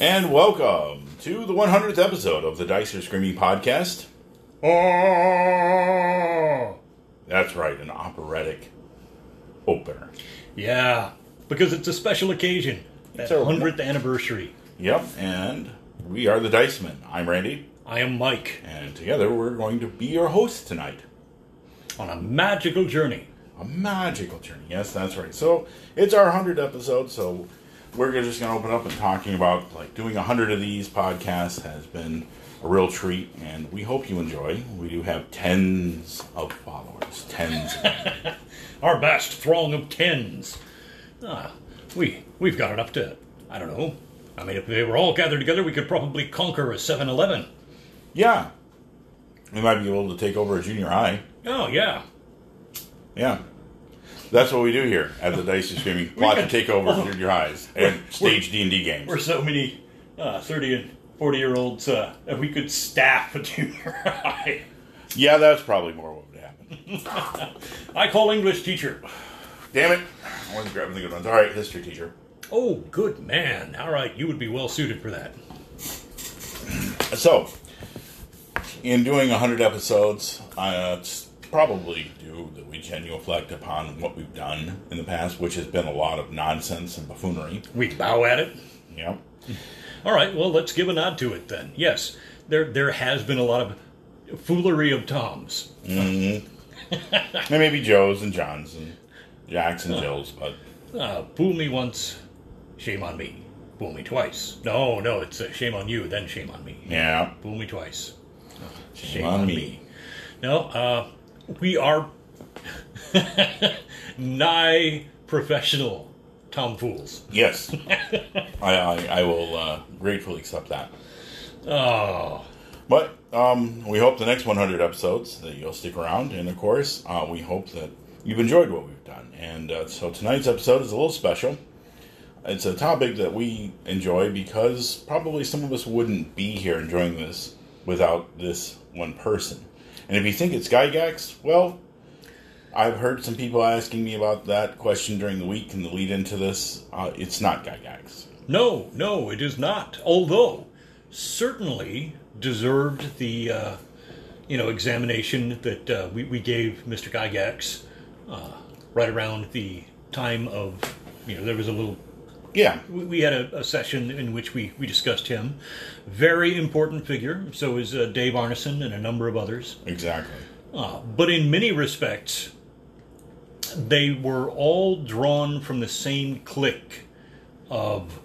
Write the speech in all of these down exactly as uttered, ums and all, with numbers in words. And welcome to the one hundredth episode of the Dicer Screaming Podcast. Oh. That's right, an operatic opener. Yeah, because it's a special occasion. That one hundredth anniversary. Yep, and we are the Dicemen. I'm Randy. I am Mike. And together we're going to be your hosts tonight. On a magical journey. A magical journey, yes, that's right. So, it's our one hundredth episode, so we're just going to open up and talking about, like, doing one hundred of these podcasts has been a real treat, and we hope you enjoy. We do have tens of followers. Tens. Our vast throng of tens. Ah, we, we've got it up to, I don't know. I mean, if they were all gathered together, we could probably conquer a seven eleven. Yeah. We might be able to take over a junior high. Oh, yeah. Yeah. That's what we do here at the Dice Are Screaming Plot to take over oh, junior highs and stage D and D games. We're so many uh, thirty and forty-year-olds, uh, if we could staff a junior high. Yeah, that's probably more what would happen. I call English teacher. Damn it. I wasn't grabbing the good ones. All right, history teacher. Oh, good man. All right, you would be well suited for that. So, in doing one hundred episodes, uh, it's probably due that we genuflect upon what we've done in the past, which has been a lot of nonsense and buffoonery. We bow at it. Yep. All right, well, let's give a nod to it then. Yes, there there has been a lot of foolery of Toms. Mm-hmm. And maybe Joes and Johns and Jacks and uh, Jills, but... Uh, fool me once, shame on me. Fool me twice. No, no, it's uh, shame on you, then shame on me. Yeah. Fool me twice. Shame, shame on, on me. me. No, uh, we are nigh professional tomfools. Yes. I, I, I will uh, gratefully accept that. Oh. But um, we hope the next one hundred episodes that you'll stick around. And, of course, uh, we hope that you've enjoyed what we've done. And uh, so tonight's episode is a little special. It's a topic that we enjoy because probably some of us wouldn't be here enjoying this without this one person. And if you think it's Gygax, well, I've heard some people asking me about that question during the week and the lead into this. Uh, it's not Gygax. No, no, it is not. Although, certainly deserved the uh, you know examination that uh, we, we gave Mister Gygax uh, right around the time of, you know, there was a little... Yeah. We had a, a session in which we, we discussed him. Very important figure. So is uh, Dave Arneson and a number of others. Exactly. Uh, but in many respects, they were all drawn from the same clique of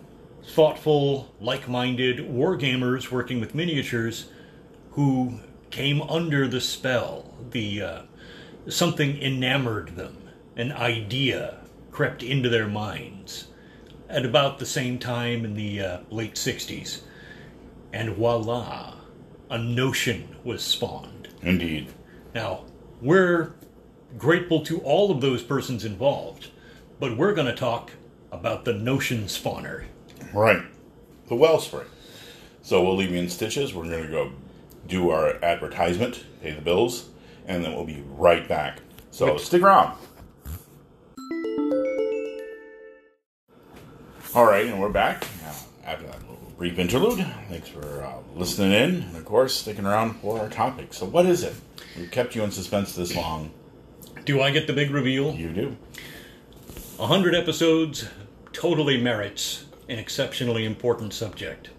thoughtful, like-minded wargamers working with miniatures who came under the spell. The uh, something enamored them. An idea crept into their minds at about the same time in the uh, late sixties. And voila, a notion was spawned. Indeed. Now, we're grateful to all of those persons involved, but we're going to talk about the notion spawner. Right. The wellspring. So we'll leave you in stitches. We're going to go do our advertisement, pay the bills, and then we'll be right back. So stick around. All right, and we're back. Now, after that little brief interlude, thanks for uh, listening in, and of course, sticking around for our topic. So what is it? We've kept you in suspense this long. Do I get the big reveal? You do. one hundred episodes totally merits an exceptionally important subject.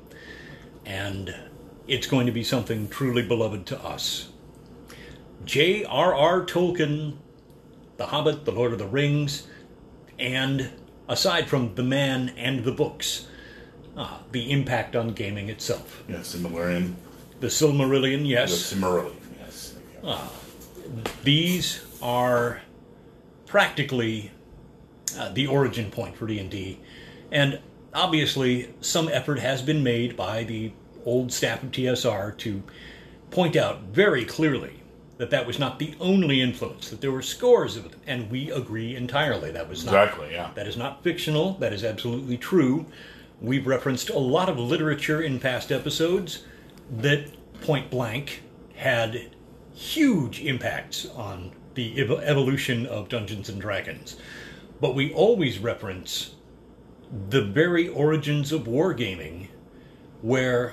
And it's going to be something truly beloved to us. J R R. Tolkien, The Hobbit, The Lord of the Rings, and... aside from the man and the books, ah, the impact on gaming itself. Yeah, Silmarillion. The Silmarillion, yes. The Silmarillion, yes. Ah, these are practically uh, the origin point for D and D. And obviously, some effort has been made by the old staff of T S R to point out very clearly that that was not the only influence, that there were scores of them, and we agree entirely. That was not, exactly, yeah. That is not fictional. That is absolutely true. We've referenced a lot of literature in past episodes that, point blank, had huge impacts on the ev- evolution of Dungeons and Dragons. But we always reference the very origins of wargaming where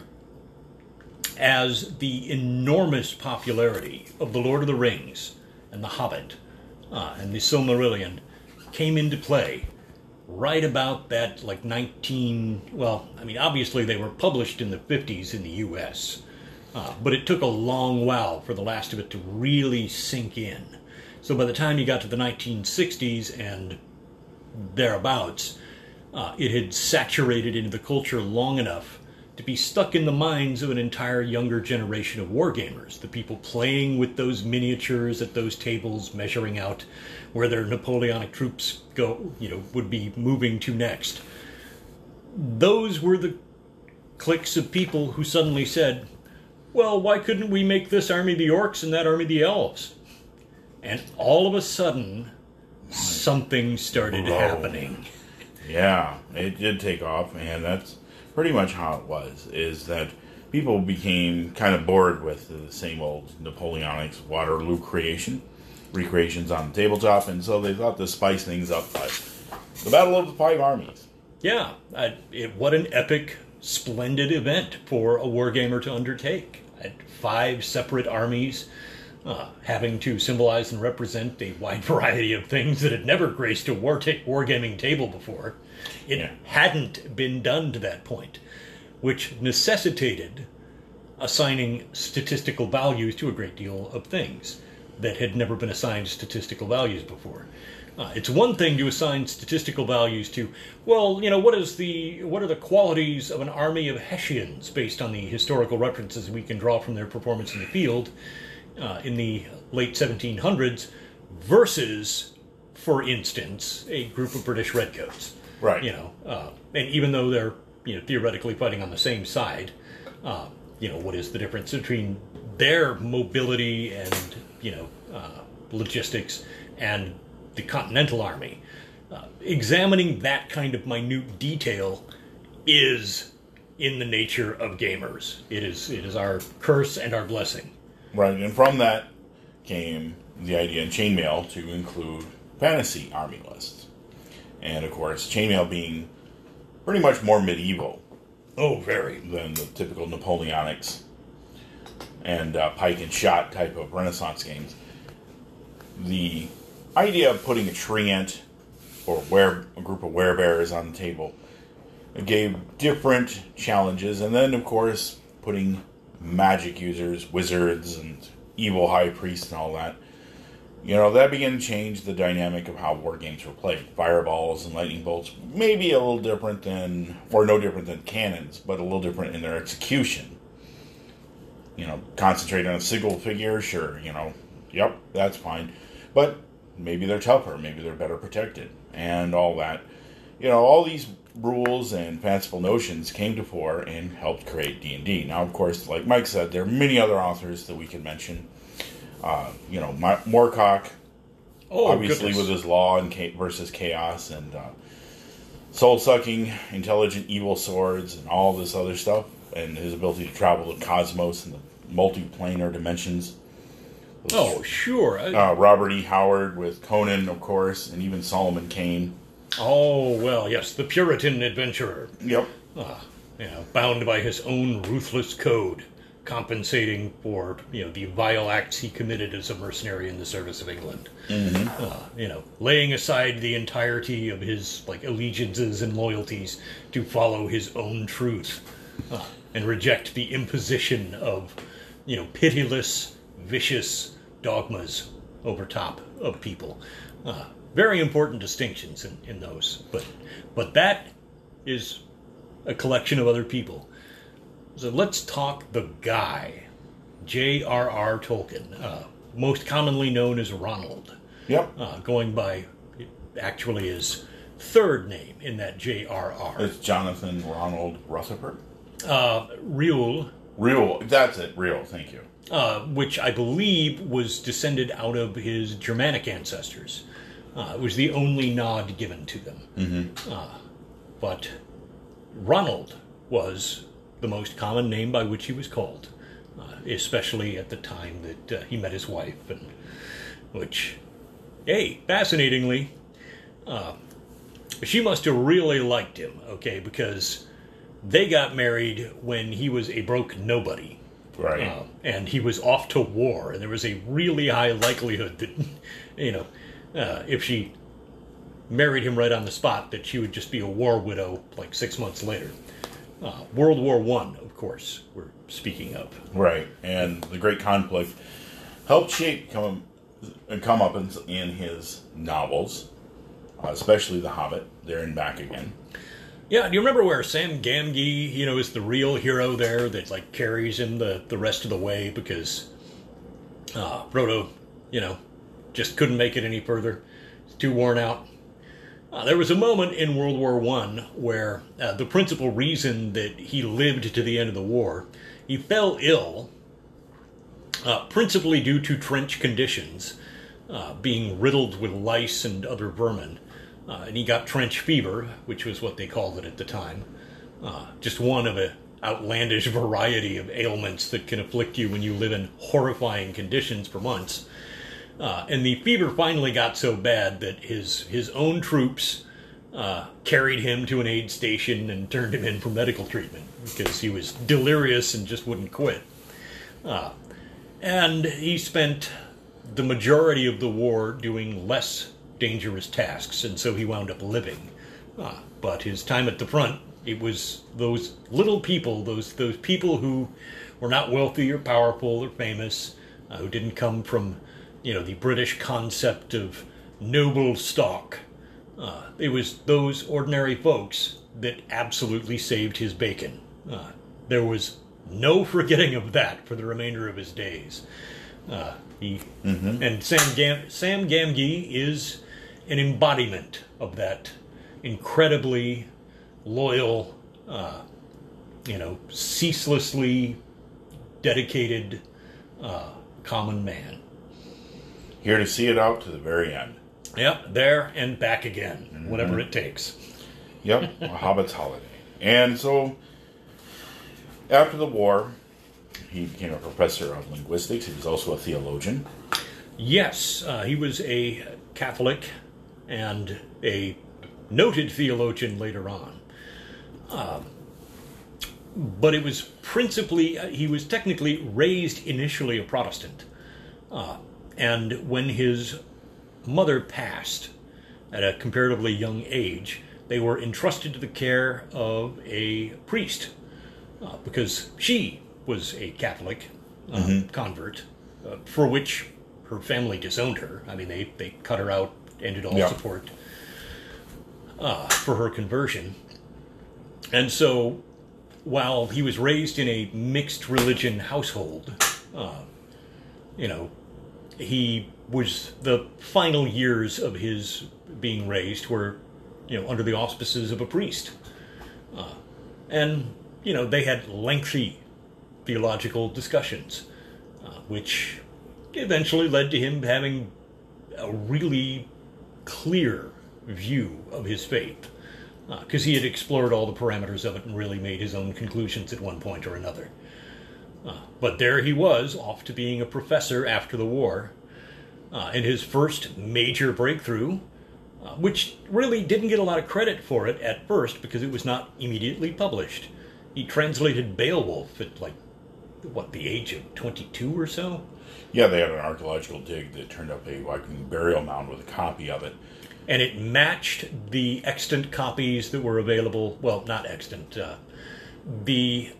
as the enormous popularity of The Lord of the Rings and The Hobbit uh, and The Silmarillion came into play right about that, like nineteen, well, I mean, obviously they were published in the fifties in the U S, uh, but it took a long while for the last of it to really sink in. So by the time you got to the nineteen sixties and thereabouts, uh, it had saturated into the culture long enough to be stuck in the minds of an entire younger generation of wargamers, the people playing with those miniatures at those tables, measuring out where their Napoleonic troops go, you know, would be moving to next. Those were the cliques of people who suddenly said, well, why couldn't we make this army the orcs and that army the elves? And all of a sudden, something started Whoa. happening. Yeah, it did take off, and that's pretty much how it was, is that people became kind of bored with the same old Napoleonic Waterloo creation, recreations on the tabletop, and so they thought to spice things up by the Battle of the Five Armies. Yeah, I, it, what an epic, splendid event for a wargamer to undertake. Five separate armies uh, having to symbolize and represent a wide variety of things that had never graced a war ta- wargaming table before. It yeah. hadn't been done to that point, which necessitated assigning statistical values to a great deal of things that had never been assigned statistical values before. Uh, it's one thing to assign statistical values to, well, you know, what is the what are the qualities of an army of Hessians based on the historical references we can draw from their performance in the field uh, in the late seventeen hundreds versus, for instance, a group of British redcoats. Right. You know, uh, and even though they're, you know, theoretically fighting on the same side, uh, you know, what is the difference between their mobility and, you know, uh, logistics and the Continental Army? Uh, examining that kind of minute detail is in the nature of gamers. It is it is our curse and our blessing. Right, and from that came the idea in Chainmail to include fantasy army lists. And, of course, Chainmail being pretty much more medieval. Oh, very. Than the typical Napoleonics and uh, pike and shot type of Renaissance games. The idea of putting a treant or were, a group of werebears on the table gave different challenges. And then, of course, putting magic users, wizards, and evil high priests and all that. You know, that began to change the dynamic of how war games were played. Fireballs and lightning bolts, maybe a little different than, or no different than cannons, but a little different in their execution. You know, concentrate on a single figure, sure, you know, yep, that's fine. But maybe they're tougher, maybe they're better protected, and all that. You know, all these rules and fanciful notions came to fore and helped create D and D. Now, of course, like Mike said, there are many other authors that we can mention. Uh, you know, Moorcock, oh, obviously goodness. With his Law and ca- versus Chaos and uh, soul-sucking, intelligent evil swords and all this other stuff, and his ability to travel the cosmos and the multi-planar dimensions. Those, oh, sure. I... Uh, Robert E. Howard with Conan, of course, and even Solomon Kane. Oh, well, yes, the Puritan adventurer. Yep. Uh, yeah, bound by his own ruthless code, compensating for, you know, the vile acts he committed as a mercenary in the service of England. Mm-hmm. Uh, you know, laying aside the entirety of his, like, allegiances and loyalties to follow his own truth uh, and reject the imposition of, you know, pitiless, vicious dogmas over top of people. Uh, very important distinctions in, in those. But, but that is a collection of other people. So let's talk the guy, J R R. Tolkien, uh, most commonly known as Ronald. Yep. Uh, going by actually his third name in that J R R. It's Jonathan Ronald Rutherford? Uh, Reuel. Reuel, that's it, Reuel, thank you. Uh, which I believe was descended out of his Germanic ancestors. Uh, it was the only nod given to them. Mm-hmm. Uh, but Ronald was the most common name by which he was called, uh, especially at the time that uh, he met his wife, and which, hey, fascinatingly, uh, she must have really liked him, okay, because they got married when he was a broke nobody. Right. Um, and he was off to war, and there was a really high likelihood that, you know, uh, if she married him right on the spot, that she would just be a war widow like six months later. Uh, World War One, of course, we're speaking of. Right, and the great conflict helped shape come, come up in, in his novels, uh, especially The Hobbit, there and back again. Yeah, do you remember where Sam Gamgee, you know, is the real hero there that, like, carries him the, the rest of the way because uh, Frodo, you know, just couldn't make it any further. He's too worn out. Uh, there was a moment in World War One where uh, the principal reason that he lived to the end of the war, he fell ill, uh, principally due to trench conditions, uh, being riddled with lice and other vermin. Uh, and he got trench fever, which was what they called it at the time. Uh, just one of an outlandish variety of ailments that can afflict you when you live in horrifying conditions for months. Uh, and the fever finally got so bad that his, his own troops uh, carried him to an aid station and turned him in for medical treatment because he was delirious and just wouldn't quit. Uh, and he spent the majority of the war doing less dangerous tasks, and so he wound up living. Ah, but his time at the front, it was those little people, those those people who were not wealthy or powerful or famous, uh, who didn't come from, you know, the British concept of noble stock. Uh, it was those ordinary folks that absolutely saved his bacon. Uh, there was no forgetting of that for the remainder of his days. Uh, he mm-hmm. and Sam Gam- Sam Gamgee is an embodiment of that incredibly loyal, uh, you know, ceaselessly dedicated uh, common man. Here to see it out to the very end. Yep, there and back again, mm-hmm. whatever it takes. Yep, a Hobbit's holiday. And so, after the war, he became a professor of linguistics. He was also a theologian. Yes, uh, he was a Catholic and a noted theologian later on. Um, but it was principally, he was technically raised initially a Protestant. Uh, and when his mother passed at a comparatively young age, they were entrusted to the care of a priest uh, because she was a Catholic uh, mm-hmm. convert, uh, for which her family disowned her. I mean, they, they cut her out, ended all yeah. support uh, for her conversion. And so, while he was raised in a mixed religion household, uh, you know, he was, the final years of his being raised were, you know, under the auspices of a priest. Uh, and, you know, they had lengthy theological discussions, uh, which eventually led to him having a really clear view of his faith, because uh, he had explored all the parameters of it and really made his own conclusions at one point or another. Uh, but there he was, off to being a professor after the war, uh, and his first major breakthrough, uh, which really didn't get a lot of credit for it at first because it was not immediately published. He translated Beowulf at, like, what, the age of twenty-two or so? Yeah, they had an archaeological dig that turned up a Viking burial mound with a copy of it. And it matched the extant copies that were available, well, not extant, uh, the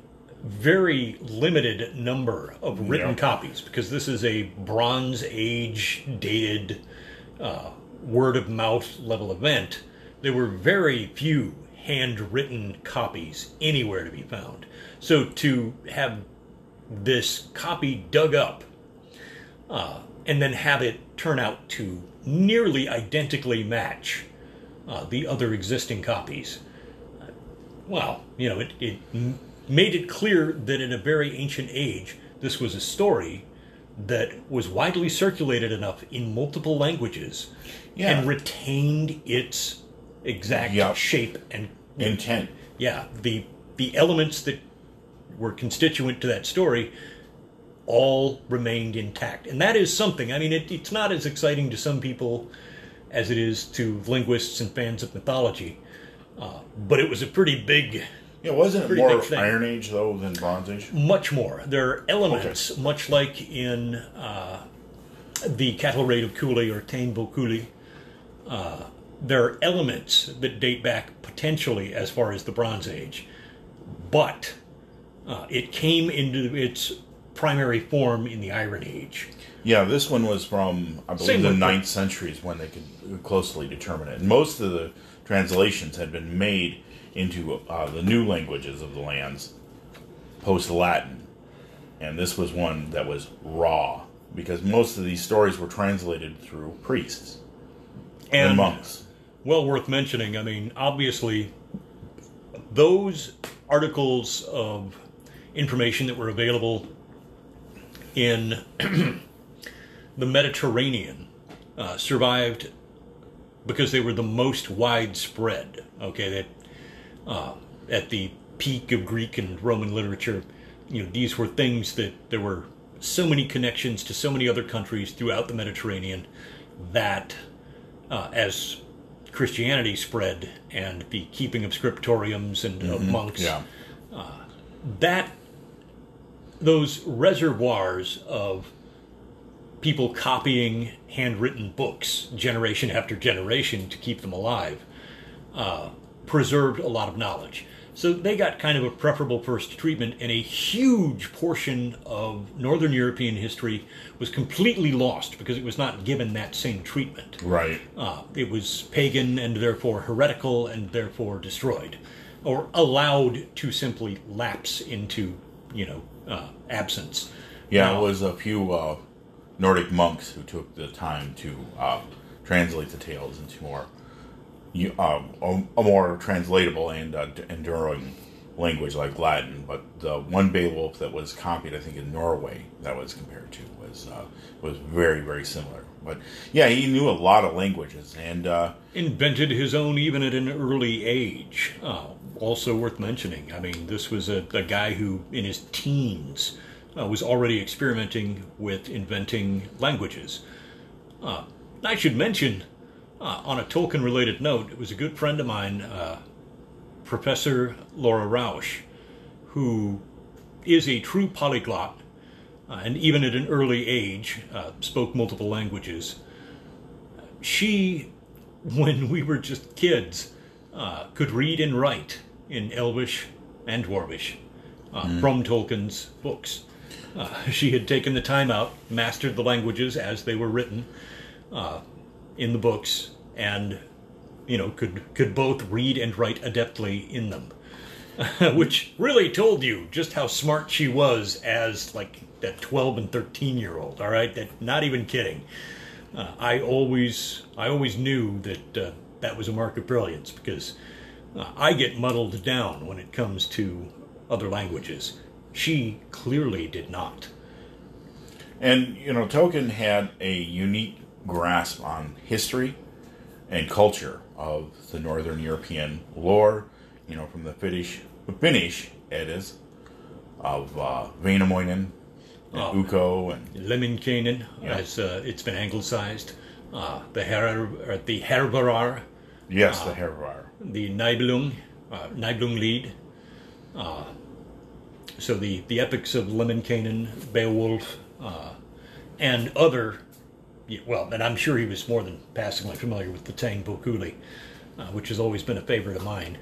very limited number of written yeah. copies, because this is a Bronze Age dated uh, word-of-mouth level event. There were very few handwritten copies anywhere to be found. So to have this copy dug up uh, and then have it turn out to nearly identically match uh, the other existing copies, well, you know, it, it made it clear that in a very ancient age, this was a story that was widely circulated enough in multiple languages yeah. and retained its exact yep. shape and intent. Yeah, the the elements that were constituent to that story all remained intact, and that is something. I mean, it, it's not as exciting to some people as it is to linguists and fans of mythology, uh, but it was a pretty big Yeah, wasn't it more Iron Age, though, than Bronze Age? Much more. There are elements, okay. much like in uh, the Cattle Raid of Cooley or Táin Bó Cúailnge, uh, there are elements that date back potentially as far as the Bronze Age, but uh, it came into its primary form in the Iron Age. Yeah, this one was from, I believe, the ninth century is when they could closely determine it. And most of the translations had been made into uh, the new languages of the lands, post-Latin. And this was one that was raw, because most of these stories were translated through priests and, and monks. Well worth mentioning, I mean, obviously, those articles of information that were available in the Mediterranean uh, survived because they were the most widespread. Okay, that Uh, at the peak of Greek and Roman literature, you know, these were things that there were so many connections to so many other countries throughout the Mediterranean that uh, as Christianity spread and the keeping of scriptoriums and mm-hmm. of monks, yeah. uh, that those reservoirs of people copying handwritten books generation after generation to keep them alive uh, preserved a lot of knowledge. So they got kind of a preferable first treatment, and a huge portion of Northern European history was completely lost because it was not given that same treatment. Right. Uh, it was pagan and therefore heretical and therefore destroyed, or allowed to simply lapse into, you know, uh, absence. Yeah, uh, it was a few uh, Nordic monks who took the time to uh, translate the tales into more You, um, a more translatable and uh, enduring language like Latin. But the one Beowulf that was copied, I think, in Norway, that was compared to, was uh, was very, very similar. But yeah, he knew a lot of languages and uh, invented his own even at an early age. Uh, also worth mentioning, I mean, this was a, a guy who, in his teens, uh, was already experimenting with inventing languages. Uh, I should mention, Uh, on a Tolkien-related note, it was a good friend of mine, uh, Professor Laura Rausch, who is a true polyglot, uh, and even at an early age, uh, spoke multiple languages. She, when we were just kids, uh, could read and write in Elvish and Dwarvish uh, mm. from Tolkien's books. Uh, she had taken the time out, mastered the languages as they were written, uh, in the books, and, you know, could could both read and write adeptly in them, which really told you just how smart she was as, like, that twelve and thirteen year old. All right, that not even kidding. Uh, I always I always knew that uh, that was a mark of brilliance, because uh, I get muddled down when it comes to other languages. She clearly did not. And, you know, Tolkien had a unique grasp on history and culture of the Northern European lore, you know, from the Finnish, Finnish it is, of uh, Vainamoinen and um, Ukko and Lemminkainen, you know, as uh, it's been anglicized, uh, the Her or the Hervarar, yes, uh, the Hervarar, the Nibelung, uh, Nibelunglied, uh, so the the epics of Lemminkainen, Beowulf, uh, and other. Well, and I'm sure he was more than passingly familiar with the Táin Bó Cúailnge, uh, which has always been a favorite of mine.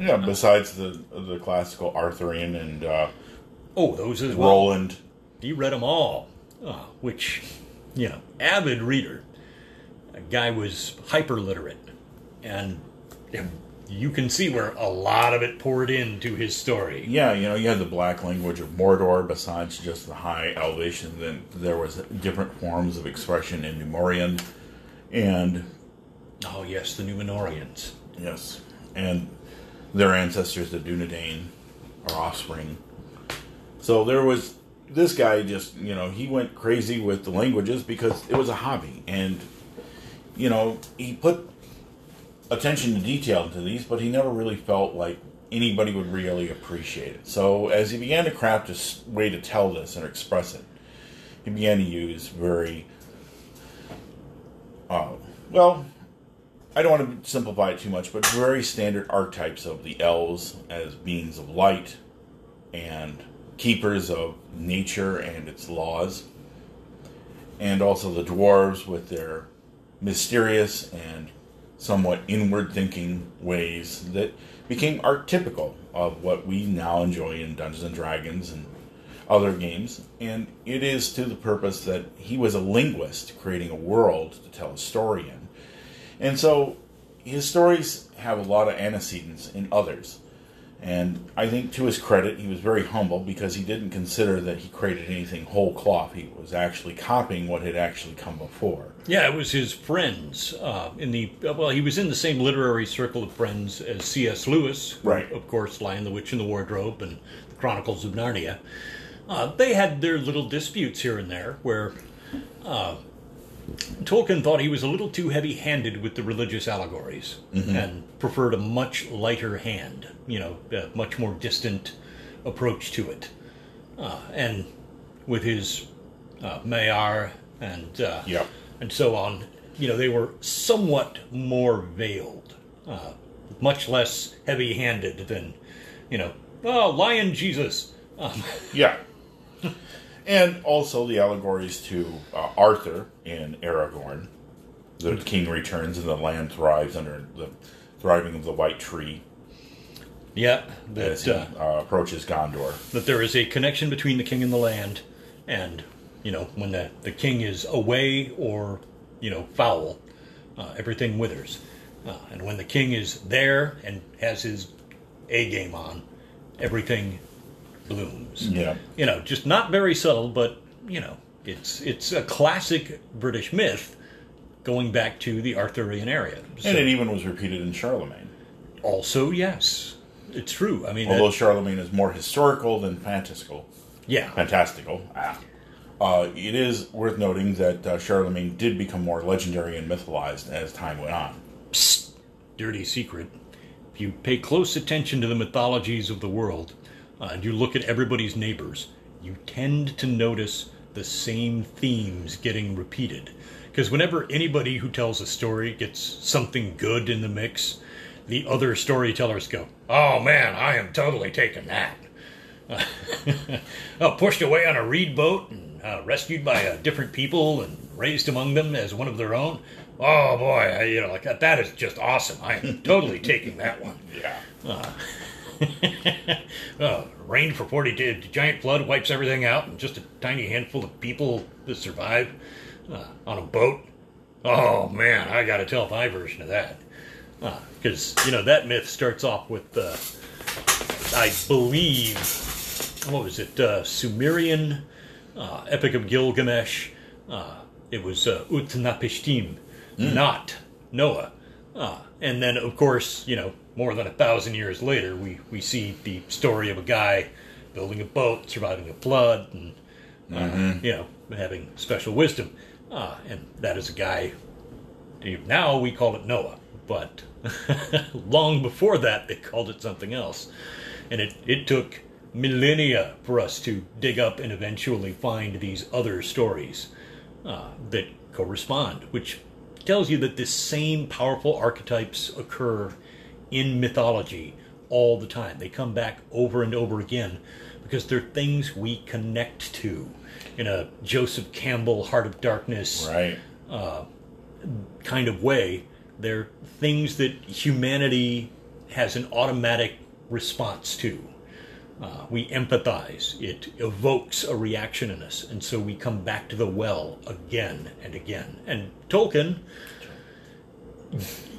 Yeah, besides the the classical Arthurian and uh, oh, those as well. Roland. He read them all, uh, which, you know, avid reader. A guy was hyper literate, and you know, you can see where a lot of it poured into his story. Yeah, you know, you had the black language of Mordor besides just the High Elvish, and then there was different forms of expression in Numorian, and... Oh, yes, the Numenorians. Yes, and their ancestors, the Dunedain, our offspring. So there was... This guy just, you know, he went crazy with the languages because it was a hobby, and, you know, he put attention to detail to these, but he never really felt like anybody would really appreciate it. So as he began to craft a way to tell this and express it, he began to use very, uh, well, I don't want to simplify it too much, but very standard archetypes of the elves as beings of light and keepers of nature and its laws. And also the dwarves with their mysterious and somewhat inward-thinking ways that became archetypical of what we now enjoy in Dungeons and Dragons and other games. And it is to the purpose that he was a linguist creating a world to tell a story in. And so his stories have a lot of antecedents in others. And I think to his credit, he was very humble because he didn't consider that he created anything whole cloth. He was actually copying what had actually come before. Yeah, it was his friends. Uh, in the Well, he was in the same literary circle of friends as C S. Lewis, right? Who, of course, Lion, the Witch, and the Wardrobe, and the Chronicles of Narnia. Uh, they had their little disputes here and there where uh, Tolkien thought he was a little too heavy-handed with the religious allegories mm-hmm. and preferred a much lighter hand, you know, a much more distant approach to it. Uh, and with his uh, Mayar and uh, yep. and so on, you know, they were somewhat more veiled, uh, much less heavy-handed than, you know, oh, Lion Jesus. Um. Yeah. And also the allegories to uh, Arthur in Aragorn. The king returns and the land thrives under the thriving of the white tree. Yeah. That, as he uh, uh, approaches Gondor. That there is a connection between the king and the land. And, you know, when the, the king is away or, you know, foul, uh, everything withers. Uh, and when the king is there and has his A game on, everything blooms. Yeah. You know, just not very subtle, but, you know, it's it's a classic British myth going back to the Arthurian era. So, and it even was repeated in Charlemagne. Also, yes. It's true. I mean, although that, Charlemagne is more historical than fantastical. Yeah. Fantastical. Ah. Uh, it is worth noting that uh, Charlemagne did become more legendary and mythologized as time went on. Psst. Dirty secret. If you pay close attention to the mythologies of the world, Uh, and you look at everybody's neighbors, you tend to notice the same themes getting repeated. Because whenever anybody who tells a story gets something good in the mix, the other storytellers go, oh man, I am totally taking that. Uh, oh, pushed away on a reed boat, and uh, rescued by uh, different people, and raised among them as one of their own. Oh boy, I, you know, like that, that is just awesome. I am totally taking that one. Yeah. Uh, oh, rain for forty days. The giant flood wipes everything out, and just a tiny handful of people that survive uh, on a boat. Oh man, I gotta tell my version of that. Because, uh, you know, that myth starts off with, uh, I believe, what was it? Uh, Sumerian, uh, Epic of Gilgamesh. Uh, it was uh, Utnapishtim, mm. not Noah. Uh, and then, of course, you know, more than a thousand years later, we, we see the story of a guy building a boat, surviving a flood, and, uh, mm-hmm. you know, having special wisdom. Uh, and that is a guy, now we call it Noah, but long before that, they called it something else. And it, it took millennia for us to dig up and eventually find these other stories uh, that correspond, which tells you that the same powerful archetypes occur in mythology all the time. They come back over and over again because they're things we connect to. In a Joseph Campbell, Heart of Darkness right. uh, kind of way, they're things that humanity has an automatic response to. Uh, we empathize. It evokes a reaction in us, and so we come back to the well again and again. And Tolkien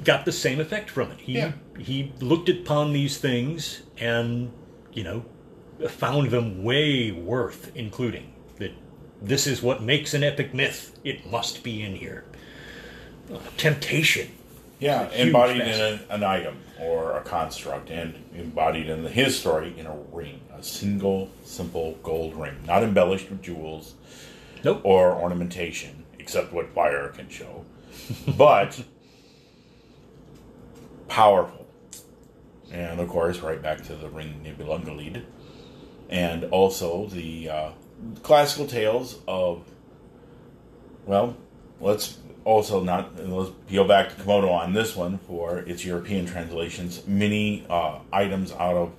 got the same effect from it. He yeah. he looked upon these things and, you know, found them way worth including. That this is what makes an epic myth. It must be in here. Uh, temptation. Yeah, embodied in a, an item or a construct, and embodied in the, his story in a ring, a single, simple gold ring, not embellished with jewels nope. or ornamentation, except what fire can show, but powerful. And, of course, right back to the Ring Nibelungenlied, and also the uh, classical tales of, well, let's also not, let's peel back to Komodo on this one for its European translations, many uh, items out of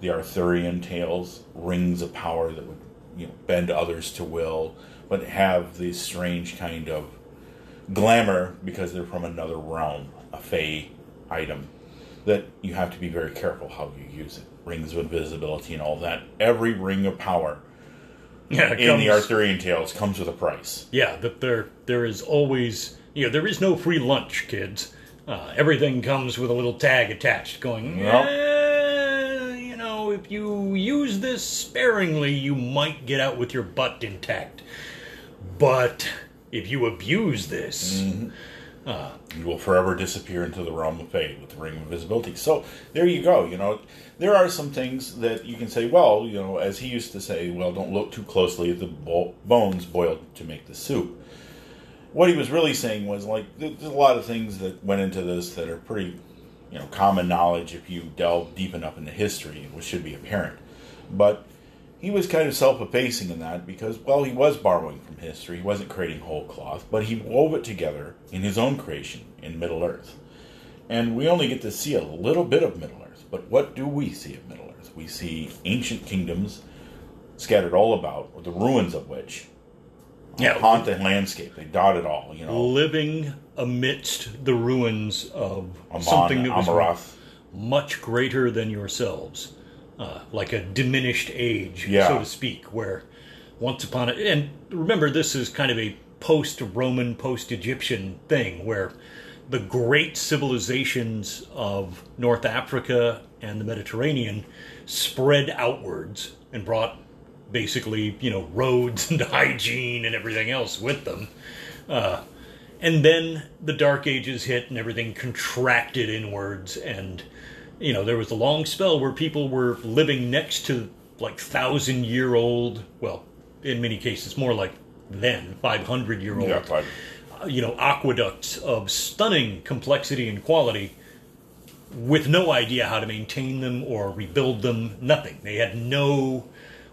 the Arthurian tales, rings of power that would, you know, bend others to will, but have this strange kind of glamour because they're from another realm, a fae item, that you have to be very careful how you use it. Rings of invisibility and all that. Every ring of power yeah, in comes, the Arthurian tales comes with a price. Yeah, that there there is always, you know, there is no free lunch, kids. Uh, everything comes with a little tag attached going, nope. eh, you know, if you use this sparingly, you might get out with your butt intact. But if you abuse this, mm-hmm. uh, you will forever disappear into the realm of fate with the Ring of Invisibility. So there you go. You know, there are some things that you can say, well, you know, as he used to say, well, don't look too closely at the bo- bones boiled to make the soup. What he was really saying was, like, there's a lot of things that went into this that are pretty, you know, common knowledge if you delve deep enough into history, which should be apparent. But he was kind of self-effacing in that because, well, he was borrowing from history. He wasn't creating whole cloth, but he wove it together in his own creation in Middle-earth. And we only get to see a little bit of Middle-earth, but what do we see of Middle-earth? We see ancient kingdoms scattered all about, the ruins of which yeah, haunt the landscape. They dot it all, you know. Living amidst the ruins of Amon, something that was Amaroth. Much greater than yourselves. Uh, like a diminished age, yeah. so to speak, where once upon a... And remember, this is kind of a post-Roman, post-Egyptian thing, where the great civilizations of North Africa and the Mediterranean spread outwards and brought, basically, you know, roads and hygiene and everything else with them. Uh, and then the Dark Ages hit and everything contracted inwards and... You know, there was a long spell where people were living next to, like, thousand-year-old, well, in many cases, more like then, five hundred-year-old, yeah, five. uh, you know, aqueducts of stunning complexity and quality with no idea how to maintain them or rebuild them, nothing. They had no...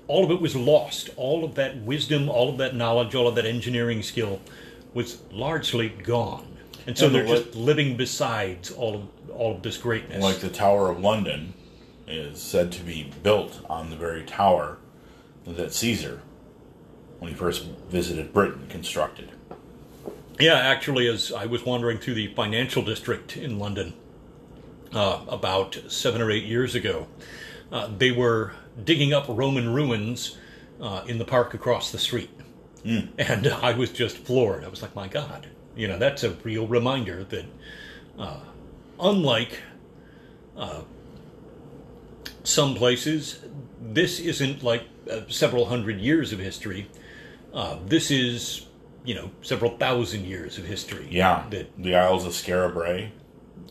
All of it was lost. All of that wisdom, all of that knowledge, all of that engineering skill was largely gone. And so and they're the, just living besides all of... all of this greatness. Like the Tower of London is said to be built on the very tower that Caesar, when he first visited Britain, constructed. Yeah, actually, as I was wandering through the financial district in London uh, about seven or eight years ago, uh, they were digging up Roman ruins uh, in the park across the street. Mm. And I was just floored. I was like, my God, you know, that's a real reminder that... Uh, Unlike uh, some places, this isn't like uh, several hundred years of history. Uh, this is, you know, several thousand years of history. Yeah, that, the Isles of Scarabray.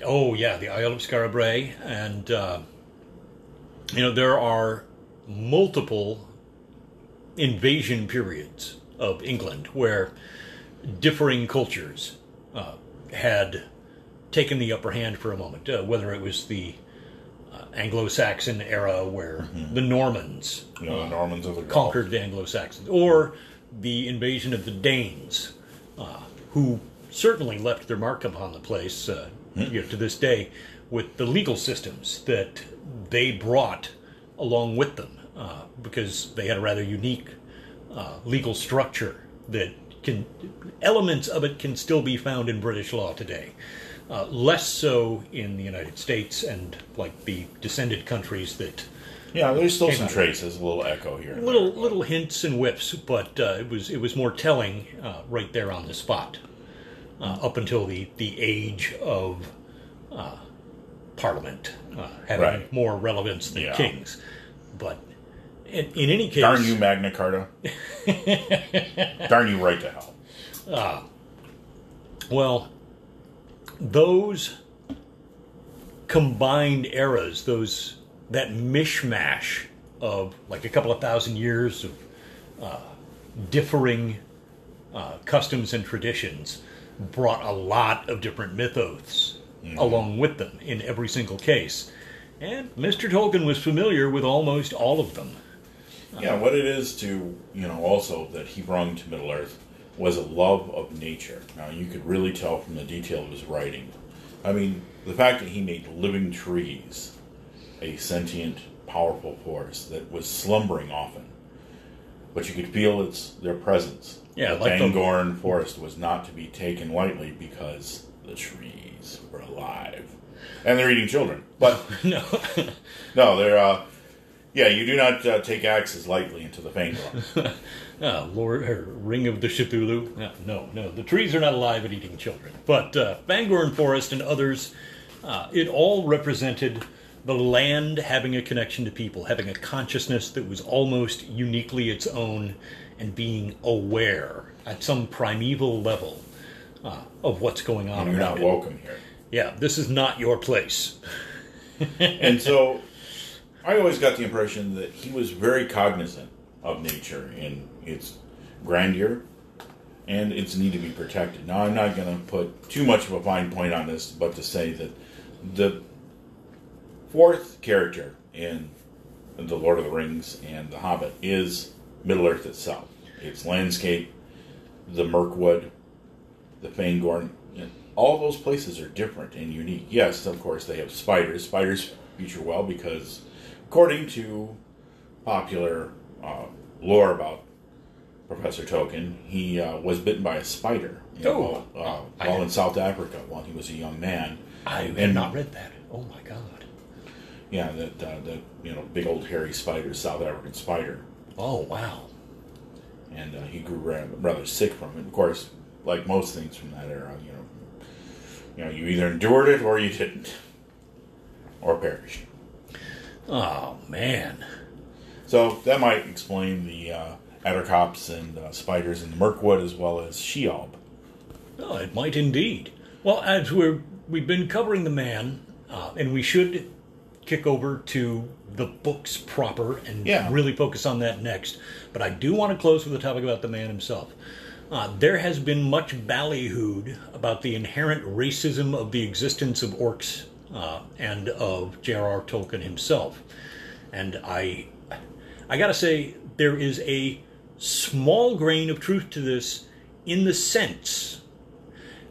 Oh, yeah, the Isle of Scarabray. And, uh, you know, there are multiple invasion periods of England where differing cultures uh, had... taken the upper hand for a moment, uh, whether it was the uh, Anglo-Saxon era where mm-hmm. the Normans, you know, the Normans uh, conquered the Anglo-Saxons, or the invasion of the Danes, uh, who certainly left their mark upon the place uh, mm-hmm. you know, to this day with the legal systems that they brought along with them, uh, because they had a rather unique uh, legal structure that can, elements of it can still be found in British law today. Uh, less so in the United States and, like, the descended countries that... Yeah, there's still some traces, a little echo here. Little there. little hints and whiffs, but uh, it was it was more telling uh, right there on the spot, uh, up until the, the age of uh, Parliament, uh, having right. more relevance than yeah. kings. But in, in any case... Darn you, Magna Carta. Darn you right to hell. Uh, well... Those combined eras, those that mishmash of like a couple of thousand years of uh, differing uh, customs and traditions brought a lot of different mythos mm-hmm. along with them in every single case. And Mister Tolkien was familiar with almost all of them. Yeah, uh, what it is to, you know, also that he brought to Middle-earth was a love of nature. Now, you could really tell from the detail of his writing. I mean, the fact that he made living trees a sentient, powerful force that was slumbering often. But you could feel its their presence. Yeah, the like Fangorn the... forest was not to be taken lightly because the trees were alive. And they're eating children. But no, no, they're... Uh, yeah, you do not uh, take axes lightly into the Fangorn. Oh, Lord, or Ring of the Cthulhu. No, no, no, the trees are not alive and eating children. But uh, Fangorn Forest and others, uh, it all represented the land having a connection to people, having a consciousness that was almost uniquely its own, and being aware at some primeval level uh, of what's going on. You're not welcome here. Yeah, this is not your place. And so I always got the impression that he was very cognizant of nature and its grandeur and its need to be protected. Now, I'm not going to put too much of a fine point on this, but to say that the fourth character in The Lord of the Rings and The Hobbit is Middle-earth itself. Its landscape, the Mirkwood, the Fangorn, and all those places are different and unique. Yes, of course, they have spiders. Spiders feature well because, according to popular uh, lore about Professor Tolkien, he uh, was bitten by a spider you know, oh, while, uh, while in South Africa while he was a young man. I and, had not read that. Oh, my God. Yeah, that, uh, that you know, big old hairy spider, South African spider. Oh, wow. And uh, he grew rather sick from it. Of course, like most things from that era, you know, you know, you either endured it or you didn't. Or perished. Oh, man. So that might explain the uh, Addercops and uh, spiders in the Mirkwood as well as Sheob. Oh, it might indeed. Well, as we're, we've been covering the man, uh, and we should kick over to the books proper and yeah. really focus on that next. But I do want to close with a topic about the man himself. Uh, there has been much ballyhooed about the inherent racism of the existence of orcs uh, and of J R R. Tolkien himself. And I, I gotta say, there is a small grain of truth to this in the sense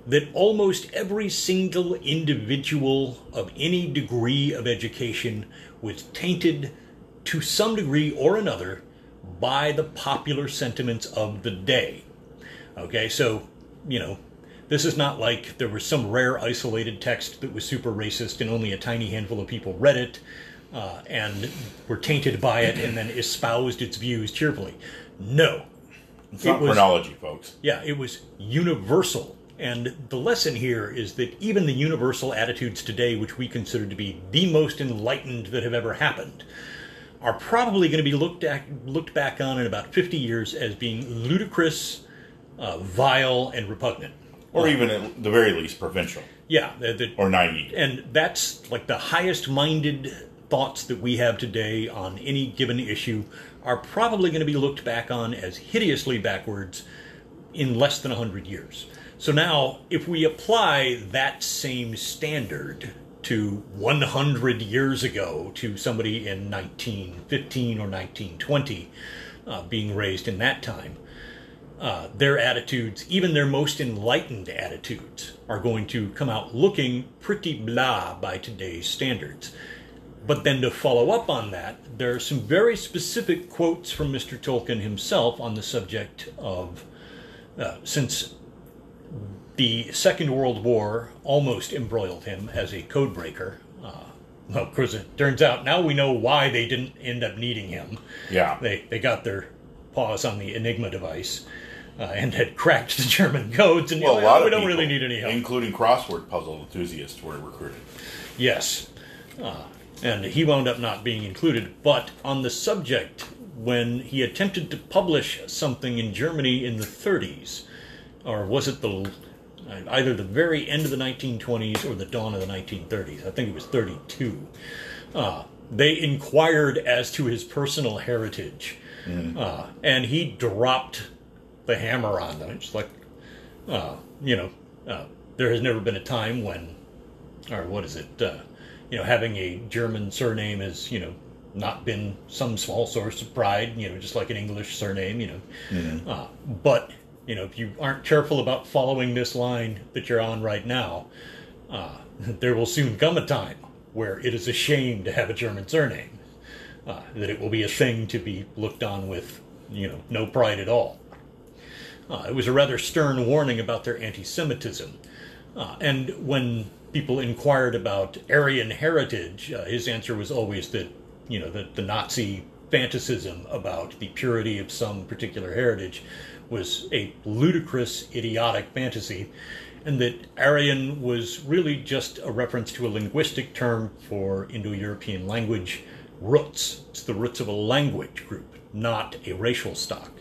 that almost every single individual of any degree of education was tainted to some degree or another by the popular sentiments of the day. Okay, so, you know, this is not like there was some rare isolated text that was super racist and only a tiny handful of people read it uh, and were tainted by it and then espoused its views cheerfully. No. It's not chronology, folks. Yeah, it was universal. And the lesson here is that even the universal attitudes today, which we consider to be the most enlightened that have ever happened, are probably going to be looked at, looked back on in about fifty years as being ludicrous, uh, vile, and repugnant. Or um, even at the very least provincial. Yeah. The, the, or naive. And that's like the highest-minded thoughts that we have today on any given issue are probably going to be looked back on as hideously backwards in less than one hundred years. So now, if we apply that same standard to one hundred years ago to somebody in nineteen fifteen or nineteen twenty uh, being raised in that time, uh, their attitudes, even their most enlightened attitudes, are going to come out looking pretty blah by today's standards. But then to follow up on that, there are some very specific quotes from Mister Tolkien himself on the subject of, uh, since the Second World War almost embroiled him as a codebreaker. Uh, well, of course, it turns out now we know why they didn't end up needing him. Yeah. They they got their paws on the Enigma device uh, and had cracked the German codes. And well, a lot of people, we don't really need any help. Including crossword puzzle enthusiasts were recruited. Yes. Uh, and he wound up not being included. But on the subject, when he attempted to publish something in Germany in the thirties, or was it the either the very end of the nineteen twenties or the dawn of the nineteen thirties. I think it was thirty-two. Uh, they inquired as to his personal heritage. Mm. Uh, and he dropped the hammer on them. It's like, uh, you know, uh, there has never been a time when, or what is it, uh, you know, having a German surname has, you know, not been some small source of pride, you know, just like an English surname, you know. Mm. Uh, but... you know, if you aren't careful about following this line that you're on right now, uh, there will soon come a time where it is a shame to have a German surname, uh, that it will be a thing to be looked on with, you know, no pride at all. Uh, it was a rather stern warning about their anti-Semitism. Uh, and when people inquired about Aryan heritage, uh, his answer was always that, you know, that the Nazi fantasism about the purity of some particular heritage was a ludicrous, idiotic fantasy, and that Aryan was really just a reference to a linguistic term for Indo-European language, roots. It's the roots of a language group, not a racial stock.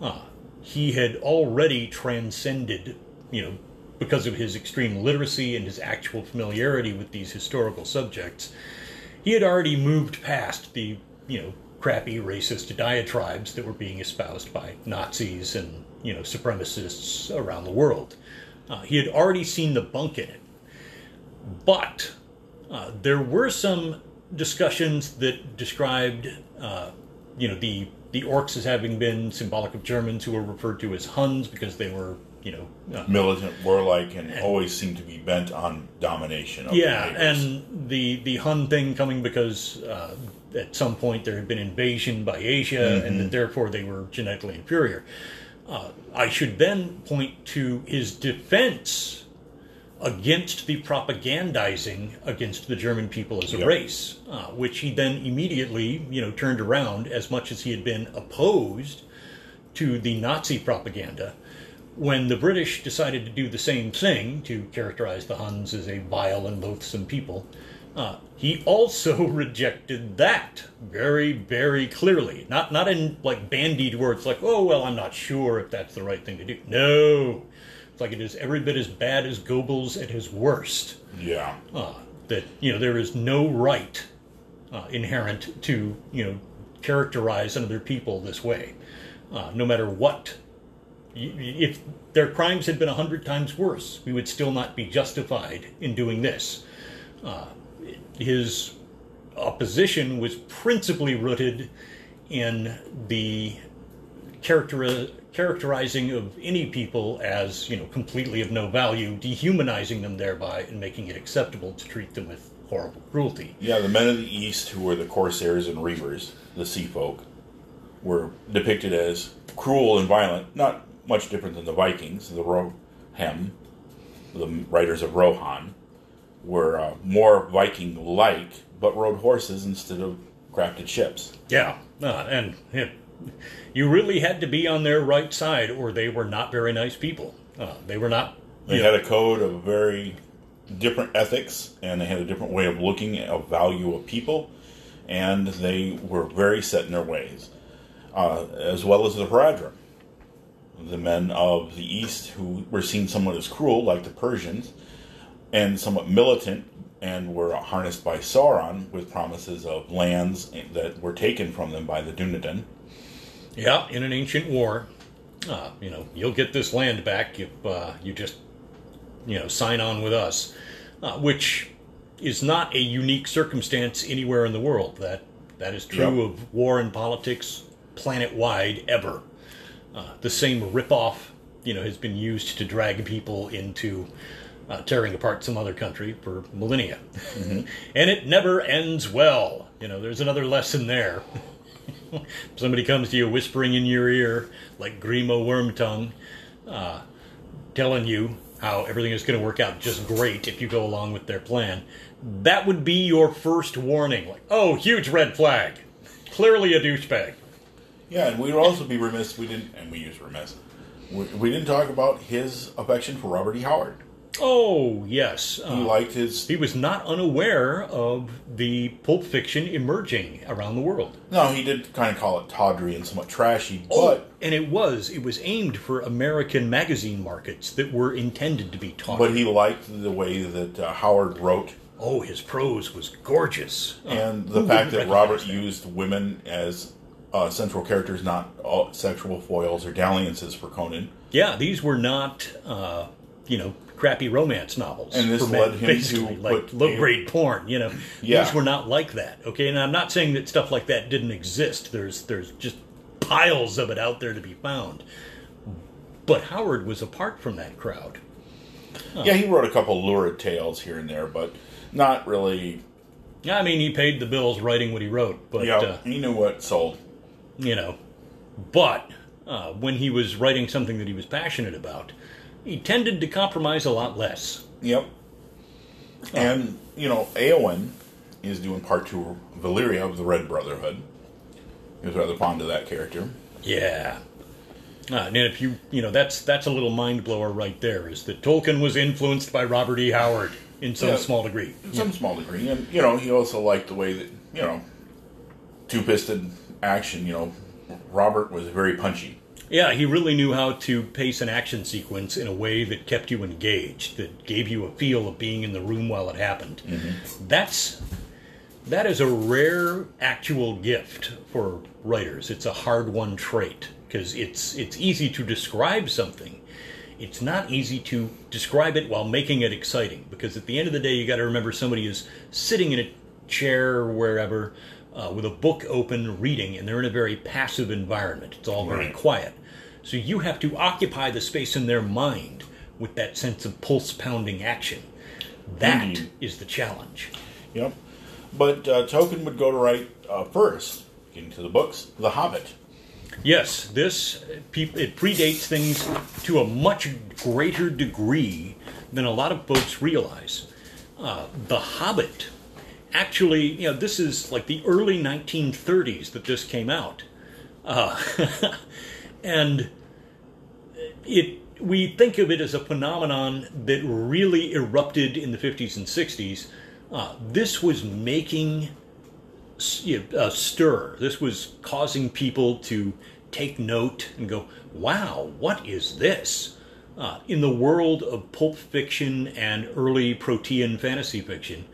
Uh, he had already transcended, you know, because of his extreme literacy and his actual familiarity with these historical subjects, he had already moved past the, you know, crappy racist diatribes that were being espoused by Nazis and, you know, supremacists around the world. Uh, he had already seen the bunk in it. But uh, there were some discussions that described, uh, you know, the, the orcs as having been symbolic of Germans who were referred to as Huns because they were, you know, uh, militant, warlike, and, and always seemed to be bent on domination of yeah, the neighbors. And the, the Hun thing coming because uh, at some point there had been invasion by Asia, mm-hmm. and that therefore they were genetically inferior. Uh, I should then point to his defense against the propagandizing against the German people as a yep. race, uh, which he then immediately, you know, turned around as much as he had been opposed to the Nazi propaganda. When the British decided to do the same thing, to characterize the Huns as a vile and loathsome people, uh, he also rejected that very, very clearly. Not not in, like, bandied words like, oh, well, I'm not sure if that's the right thing to do. No. It's like it is every bit as bad as Goebbels at his worst. Yeah. Uh, that, you know, there is no right uh, inherent to, you know, characterize another people this way, uh, no matter what. If their crimes had been a hundred times worse, we would still not be justified in doing this. Uh, his opposition was principally rooted in the character, characterizing of any people as, you know, completely of no value, dehumanizing them thereby and making it acceptable to treat them with horrible cruelty. Yeah, the men of the East, who were the Corsairs and Reavers, the sea folk, were depicted as cruel and violent, not much different than the Vikings. The Rohirrim, the riders of Rohan, were uh, more Viking-like, but rode horses instead of crafted ships. Yeah, uh, and yeah, you really had to be on their right side, or they were not very nice people. Uh, they were not... They had know. a code of very different ethics, and they had a different way of looking at the value of people, and they were very set in their ways. Uh, as well as the Haradrim, the men of the East who were seen somewhat as cruel, like the Persians, and somewhat militant, and were harnessed by Sauron with promises of lands that were taken from them by the Dunedain. Yeah, in an ancient war, uh, you know, you'll get this land back if uh, you just, you know, sign on with us, uh, which is not a unique circumstance anywhere in the world. That that is true yep. of war and politics. Planet-wide ever. Uh, the same rip-off, you know, has been used to drag people into uh, tearing apart some other country for millennia. Mm-hmm. And it never ends well. You know, there's another lesson there. Somebody comes to you whispering in your ear, like Grima Wormtongue, uh, telling you how everything is going to work out just great if you go along with their plan. That would be your first warning. Like, oh, huge red flag. Clearly a douchebag. Yeah, and we'd also be remiss, we didn't, and we use remiss, we, we didn't talk about his affection for Robert E. Howard. Oh, yes. He uh, liked his... He was not unaware of the Pulp Fiction emerging around the world. No, he did kind of call it tawdry and somewhat trashy, but... Oh, and it was. It was aimed for American magazine markets that were intended to be tawdry. But he liked the way that uh, Howard wrote. Oh, his prose was gorgeous. And uh, the fact that Robert that? used women as... Uh, central characters, not all sexual foils or dalliances for Conan. Yeah, these were not, uh, you know, crappy romance novels. And this led men, him to like low-grade porn. You know, yeah. These were not like that. Okay, and I'm not saying that stuff like that didn't exist. There's there's just piles of it out there to be found. But Howard was apart from that crowd. Huh. Yeah, he wrote a couple lurid tales here and there, but not really... I mean, he paid the bills writing what he wrote, but... Yeah, uh, he knew what sold. You know, but uh, when he was writing something that he was passionate about, he tended to compromise a lot less. Yep. Uh, and, you know, Éowyn is doing part two of Valyria of the Red Brotherhood. He was rather fond of that character. Yeah. Uh, and if you, you know, that's that's a little mind-blower right there, is that Tolkien was influenced by Robert E. Howard. In some yeah, small degree. In some yeah. small degree. And, you know, he also liked the way that, you know, two-piston action, you know, Robert was very punchy. Yeah, he really knew how to pace an action sequence in a way that kept you engaged, that gave you a feel of being in the room while it happened. Mm-hmm. That's, that is a rare actual gift for writers. It's a hard-won trait, because it's it's easy to describe something. It's not easy to describe it while making it exciting, because at the end of the day, you got to remember somebody is sitting in a chair or wherever uh, with a book open, reading, and they're in a very passive environment. It's all very right. quiet. So you have to occupy the space in their mind with that sense of pulse-pounding action. That Indeed. Is the challenge. Yep. But uh, Tolkien would go to write uh, first, getting to the books, The Hobbit. Yes, this, it predates things to a much greater degree than a lot of folks realize. Uh, The Hobbit, actually, you know, this is like the early nineteen thirties that this came out. Uh, and it we think of it as a phenomenon that really erupted in the fifties and sixties. Uh, this was making... a stir. This was causing people to take note and go, wow, what is this? Uh, in the world of pulp fiction and early protean fantasy fiction,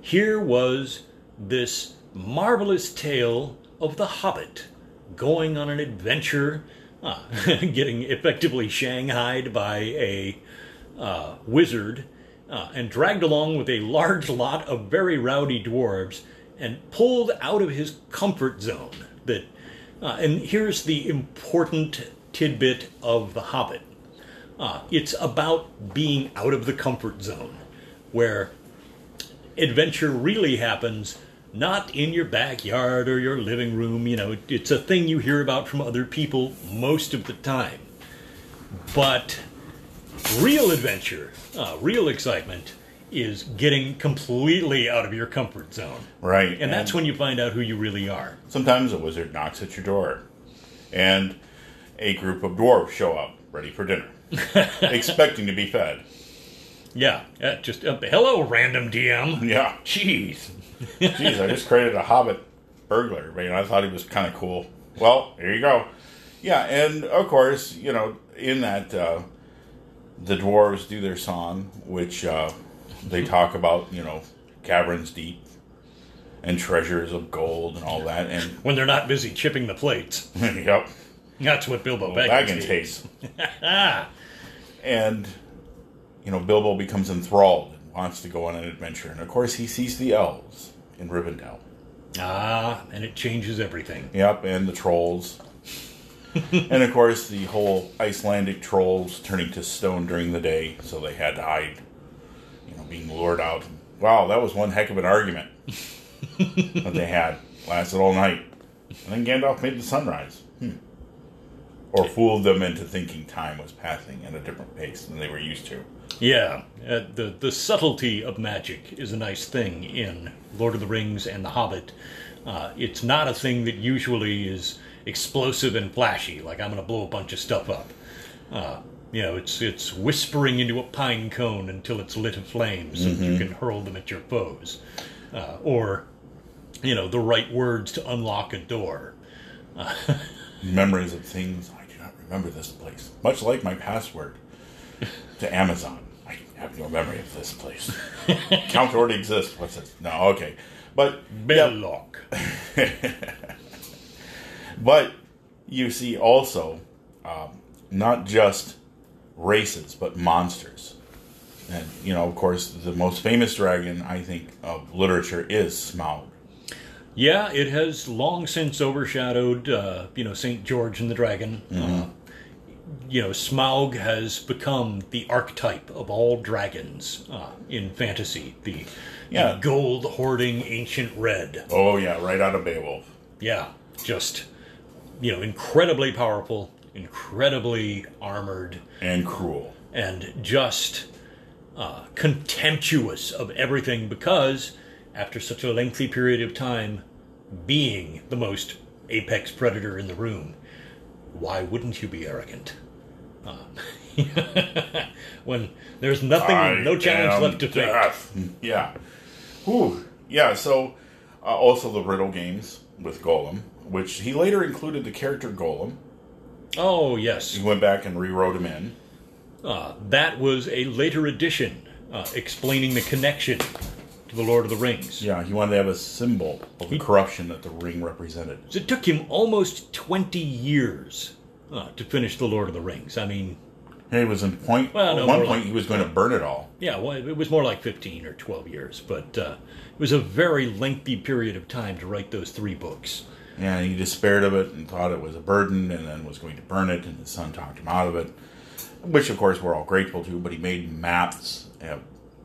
here was this marvelous tale of the Hobbit going on an adventure, uh, getting effectively shanghaied by a uh, wizard uh, and dragged along with a large lot of very rowdy dwarves, and pulled out of his comfort zone. That, uh, and here's the important tidbit of The Hobbit. Uh, it's about being out of the comfort zone, where adventure really happens, not in your backyard or your living room. You know, it's a thing you hear about from other people most of the time. But real adventure, uh, real excitement, is getting completely out of your comfort zone. Right. And, and that's when you find out who you really are. Sometimes a wizard knocks at your door, and a group of dwarves show up, ready for dinner, expecting to be fed. Yeah. Uh, just, uh, hello, random D M. Yeah. Jeez. Jeez, I just created a hobbit burglar, but, you know, I thought he was kind of cool. Well, here you go. Yeah, and, of course, you know, in that, uh, the dwarves do their song, which... Uh, They talk about, you know, caverns deep and treasures of gold and all that. And when they're not busy chipping the plates. Yep. That's what Bilbo Baggins hates. And, you know, Bilbo becomes enthralled and wants to go on an adventure. And, of course, he sees the elves in Rivendell. Ah, and it changes everything. Yep, and the trolls. And, of course, the whole Icelandic trolls turning to stone during the day, so they had to hide. You know, being lured out. Wow, that was one heck of an argument that they had. Lasted all night. And then Gandalf made the sunrise. Hmm. Or fooled them into thinking time was passing at a different pace than they were used to. Yeah, uh, the, the subtlety of magic is a nice thing in Lord of the Rings and The Hobbit. Uh, it's not a thing that usually is explosive and flashy, like I'm going to blow a bunch of stuff up. Uh You know, it's it's whispering into a pine cone until it's lit aflame, so mm-hmm. you can hurl them at your foes. Uh, or, you know, the right words to unlock a door. Uh, Memories of things, I do not remember this place. Much like my password to Amazon. I have no memory of this place. Count already exists. What's it? No, okay. But... Belloc. Yep. But you see also, um, not just... races, but monsters. And, you know, of course, the most famous dragon, I think, of literature is Smaug. Yeah, it has long since overshadowed, uh, you know, Saint George and the Dragon. Mm-hmm. Uh, you know, Smaug has become the archetype of all dragons uh, in fantasy. The, yeah. the gold-hoarding ancient red. Oh, yeah, right out of Beowulf. Yeah, just, you know, incredibly powerful, incredibly armored. And cruel. And just uh, contemptuous of everything because, after such a lengthy period of time, being the most apex predator in the room, why wouldn't you be arrogant? Uh, when there's nothing, I no challenge left to face. Yeah. Ooh, yeah, so uh, also the riddle games with Gollum, which he later included the character Gollum. Oh, yes. He went back and rewrote him in. Uh, that was a later addition uh, explaining the connection to The Lord of the Rings. Yeah, he wanted to have a symbol of the he, corruption that the ring represented. So it took him almost twenty years uh, to finish The Lord of the Rings. I mean... He was in point... Well, no, at one point, like, he was going to burn it all. Yeah, well, it was more like fifteen or twelve years, but uh, it was a very lengthy period of time to write those three books. Yeah, he despaired of it and thought it was a burden and then was going to burn it, and his son talked him out of it, which, of course, we're all grateful to, but he made maps... Uh,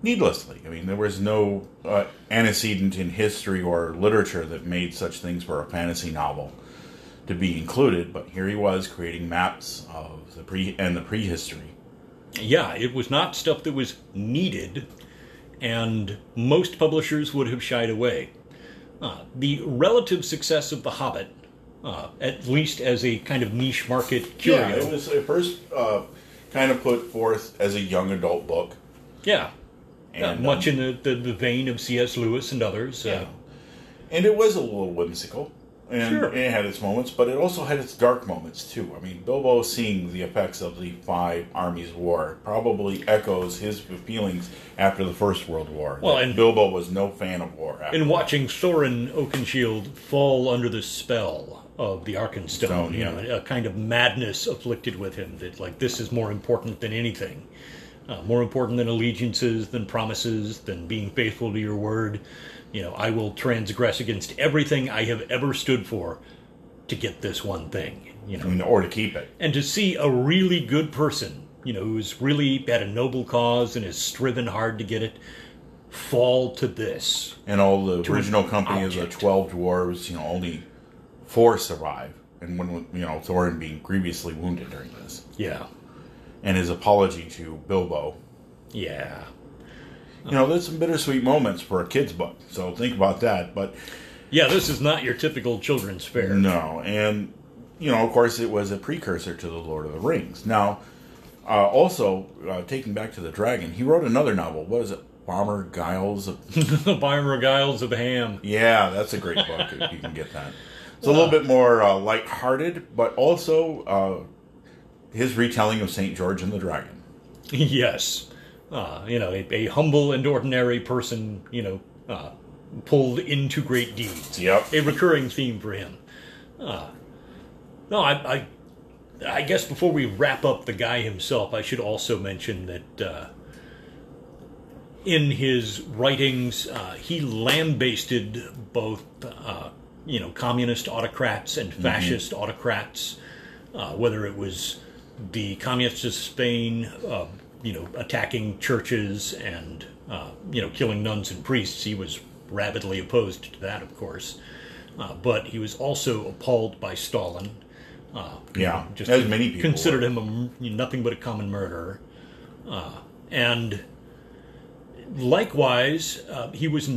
Needlessly. I mean, there was no uh, antecedent in history or literature that made such things for a fantasy novel to be included, but here he was creating maps of the pre and the prehistory. Yeah, it was not stuff that was needed, and most publishers would have shied away. Uh, the relative success of The Hobbit, uh, at least as a kind of niche market curio. Yeah, it was at first uh, kind of put forth as a young adult book. Yeah. And, uh, much um, in the, the, the vein of C S. Lewis and others. Yeah. Uh, and it was a little whimsical. And, sure. and it had its moments, but it also had its dark moments, too. I mean, Bilbo seeing the effects of the Five Armies War probably echoes his feelings after the First World War. Well, and Bilbo was no fan of war. And watching Thorin Oakenshield fall under the spell of the Arkenstone, Stone, you know, yeah. a kind of madness afflicted with him that, like, this is more important than anything. Uh, more important than allegiances, than promises, than being faithful to your word. You know, I will transgress against everything I have ever stood for to get this one thing. You know, I mean, or to keep it. And to see a really good person, you know, who's really had a noble cause and has striven hard to get it, fall to this. And all the original company of the twelve dwarves, you know, only four survive. And when, you know, Thorin being grievously wounded during this. Yeah. And his apology to Bilbo. Yeah. You know, there's some bittersweet moments for a kid's book, so think about that. But yeah, this is not your typical children's fare. No, and, you know, of course, it was a precursor to The Lord of the Rings. Now, uh, also, uh, taking back to the dragon, he wrote another novel. What is it? Bomber Giles of... Bomber Giles of Ham. Yeah, that's a great book, if you can get that. It's well, a little bit more uh, lighthearted, but also... Uh, his retelling of Saint George and the Dragon. Yes. Uh, you know, a, a humble and ordinary person, you know, uh, pulled into great deeds. Yep. A recurring theme for him. Uh, no, I, I I guess before we wrap up the guy himself, I should also mention that uh, in his writings, uh, he lambasted both, uh, you know, communist autocrats and fascist mm-hmm. autocrats, uh, whether it was... the communists of Spain, uh, you know, attacking churches and, uh, you know, killing nuns and priests. He was rabidly opposed to that, of course. Uh, but he was also appalled by Stalin. Uh, yeah, just as many people considered were. him a, nothing but a common murderer. Uh, and likewise, uh, he was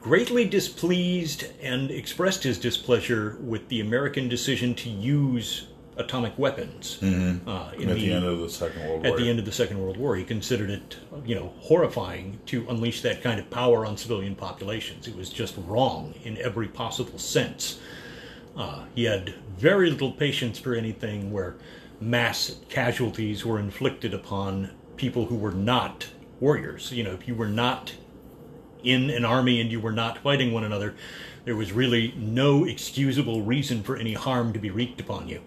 greatly displeased and expressed his displeasure with the American decision to use atomic weapons. Mm-hmm. uh, in at the, the end of the Second World War. At the end of the Second World War, he considered it, you know, horrifying to unleash that kind of power on civilian populations. It was just wrong in every possible sense. Uh, he had very little patience for anything where mass casualties were inflicted upon people who were not warriors. You know, if you were not in an army and you were not fighting one another, there was really no excusable reason for any harm to be wreaked upon you.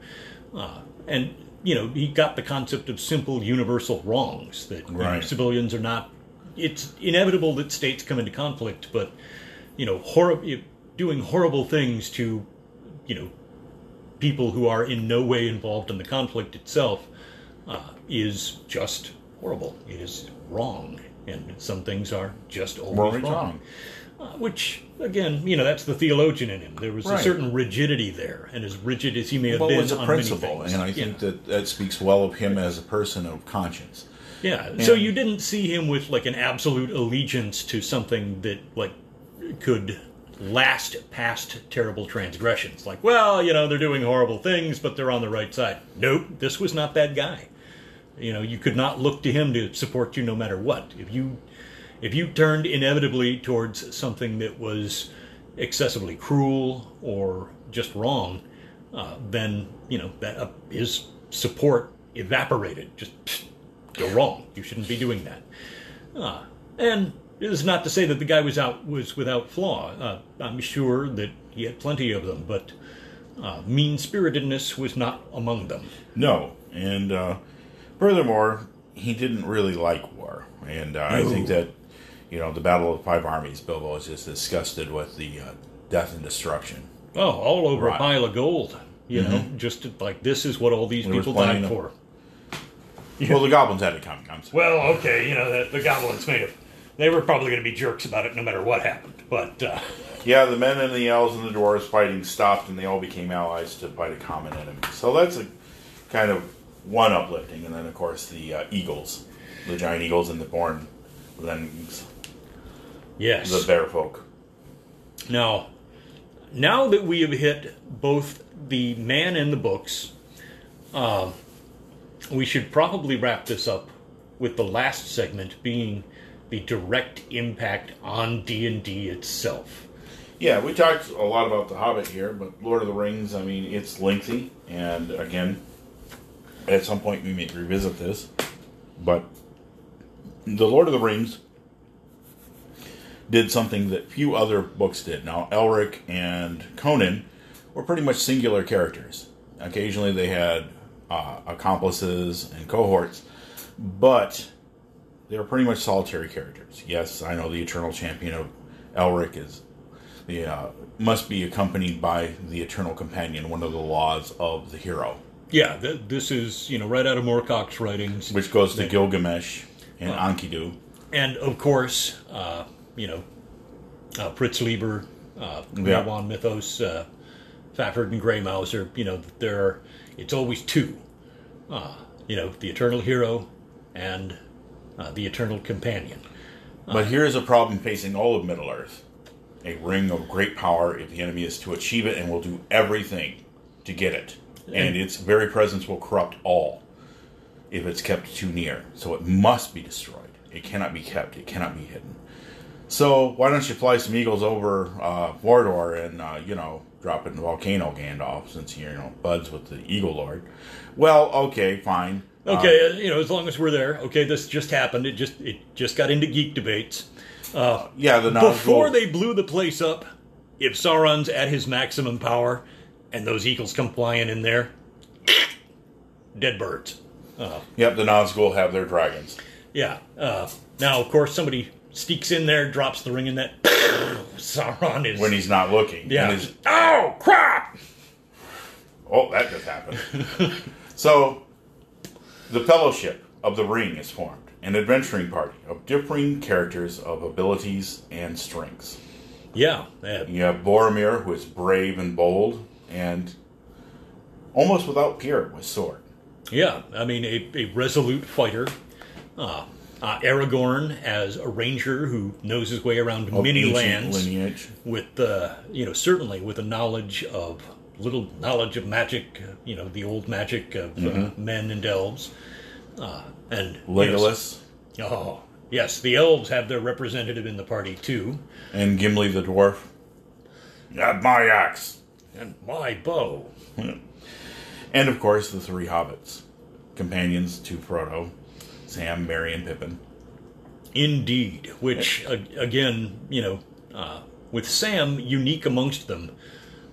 Uh, and, you know, he got the concept of simple universal wrongs, that right. you know, civilians are not... It's inevitable that states come into conflict, but, you know, hor- doing horrible things to, you know, people who are in no way involved in the conflict itself uh, is just horrible. It is wrong, and some things are just always wrong. Uh, which, again, you know, that's the theologian in him. There was right. a certain rigidity there, and as rigid as he may have but been was a on principle, many things. And I think yeah. that that speaks well of him as a person of conscience. Yeah, and so you didn't see him with, like, an absolute allegiance to something that, like, could last past terrible transgressions. Like, well, you know, they're doing horrible things, but they're on the right side. Nope, this was not that guy. You know, you could not look to him to support you no matter what. If you... If you turned inevitably towards something that was excessively cruel or just wrong, uh, then, you know, that uh, his support evaporated. Just, pfft, you're wrong. You shouldn't be doing that. Uh, and it is not to say that the guy was out was without flaw. Uh, I'm sure that he had plenty of them, but uh, mean-spiritedness was not among them. No, and uh, furthermore, he didn't really like war, and uh, I think that... You know, the Battle of the Five Armies, Bilbo is just disgusted with the uh, death and destruction. Oh, all over right. a pile of gold. You mm-hmm. know, just like, this is what all these we people died of... for. Well, the goblins had it coming. I'm sorry. Well, okay, you know, the, the goblins made it. They were probably going to be jerks about it no matter what happened, but... Uh... Yeah, the men and the elves and the dwarves fighting stopped, and they all became allies to fight a common enemy. So that's a kind of one uplifting, and then, of course, the uh, eagles. The giant eagles and the born lemmings. Yes. The bear folk. Now, now that we have hit both the man and the books, uh, we should probably wrap this up with the last segment being the direct impact on D and D itself. Yeah, we talked a lot about The Hobbit here, but Lord of the Rings, I mean, it's lengthy, and again, at some point we may revisit this, but The Lord of the Rings did something that few other books did. Now, Elric and Conan were pretty much singular characters. Occasionally they had uh, accomplices and cohorts, but they were pretty much solitary characters. Yes, I know the Eternal Champion of Elric is the uh, must be accompanied by the Eternal Companion, one of the laws of the hero. Yeah, th- this is, you know, right out of Moorcock's writings. Which goes to Gilgamesh and uh, Enkidu. And, of course... Uh, You know, uh, Fritz Lieber, uh, yeah. Erewhon Mythos, uh, Fafard and Grey Mouser. You know, there are, it's always two. Uh, you know, the eternal hero and uh, the eternal companion. Uh, but here is a problem facing all of Middle Earth: a ring of great power. If the enemy is to achieve it, and will do everything to get it, and, and its very presence will corrupt all if it's kept too near. So it must be destroyed. It cannot be kept. It cannot be hidden. So, why don't you fly some eagles over uh, Mordor and, uh, you know, drop it in the volcano, Gandalf, since you're, you know, buds with the Eagle Lord. Well, okay, fine. Okay, uh, you know, as long as we're there. Okay, this just happened. It just it just got into geek debates. Uh, yeah, the knowledge Before will... they blew the place up, if Sauron's at his maximum power and those eagles come flying in there, dead birds. Uh, yep, the Nazgul have their dragons. Yeah. Uh, now, of course, somebody... sneaks in there, drops the ring in that. Sauron is... When he's not looking. Yeah. Is, oh, crap! Oh, that just happened. So, the Fellowship of the Ring is formed. An adventuring party of differing characters of abilities and strengths. Yeah. That... You have Boromir, who is brave and bold, and almost without peer with sword. Yeah. I mean, a, a resolute fighter. Uh Uh, Aragorn as a ranger who knows his way around of many lands, lineage. with uh, you know certainly with a knowledge of little knowledge of magic, uh, you know the old magic of mm-hmm. uh, men and elves, uh, and Legolas. You know, oh yes, the elves have their representative in the party too, and Gimli the dwarf. And my axe and my bow, and of course the three hobbits, companions to Frodo. Sam, Merry, and Pippin. Indeed, which, a, again, you know, uh, with Sam unique amongst them,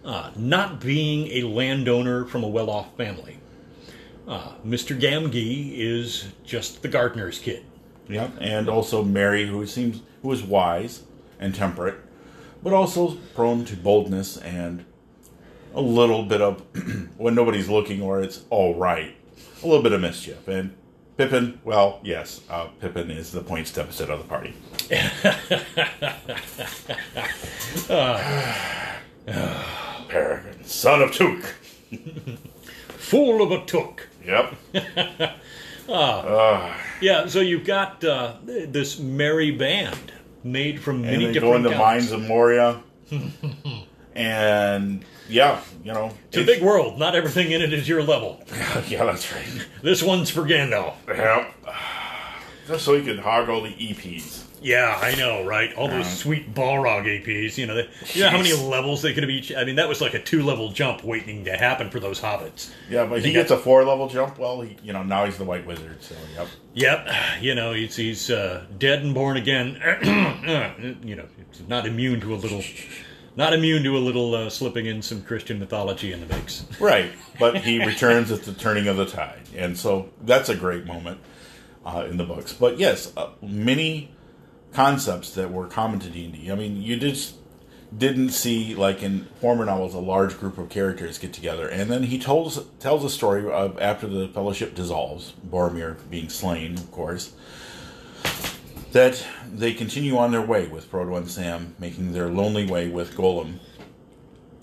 uh, not being a landowner from a well-off family. Uh, Mister Gamgee is just the gardener's kid. Yep, and also Merry, who seems who is wise and temperate, but also prone to boldness and a little bit of when nobody's looking or it's all right. a little bit of mischief. And Pippin, well, yes, uh, Pippin is the points deficit of the party. uh, Peregrine, son of Took. Fool of a Took. Yep. uh, uh, yeah, so you've got uh, this merry band made from many different... And they go into the mines of Moria. And... Yeah, you know. It's a big world. Not everything in it is your level. Yeah, that's right. This one's for Gandalf. Yep. Just so he can hog all the E Ps. Yeah, I know, right? All those um, sweet Balrog E Ps. You know, they, you know how many levels they could have each... I mean, that was like a two-level jump waiting to happen for those hobbits. Yeah, but he gets got, a four-level jump. Well, he, you know, now he's the White Wizard, so yep. Yep. You know, he's, he's uh, dead and born again. You know, he's not immune to a little... Not immune to a little uh, slipping in some Christian mythology in the mix. Right, but he returns at the turning of the tide. And so that's a great moment uh, in the books. But yes, uh, many concepts that were common to D and D. I mean, you just didn't see, like in former novels, a large group of characters get together. And then he tells, tells a story of after the Fellowship dissolves, Boromir being slain, of course, that they continue on their way with Frodo and Sam, making their lonely way with Gollum.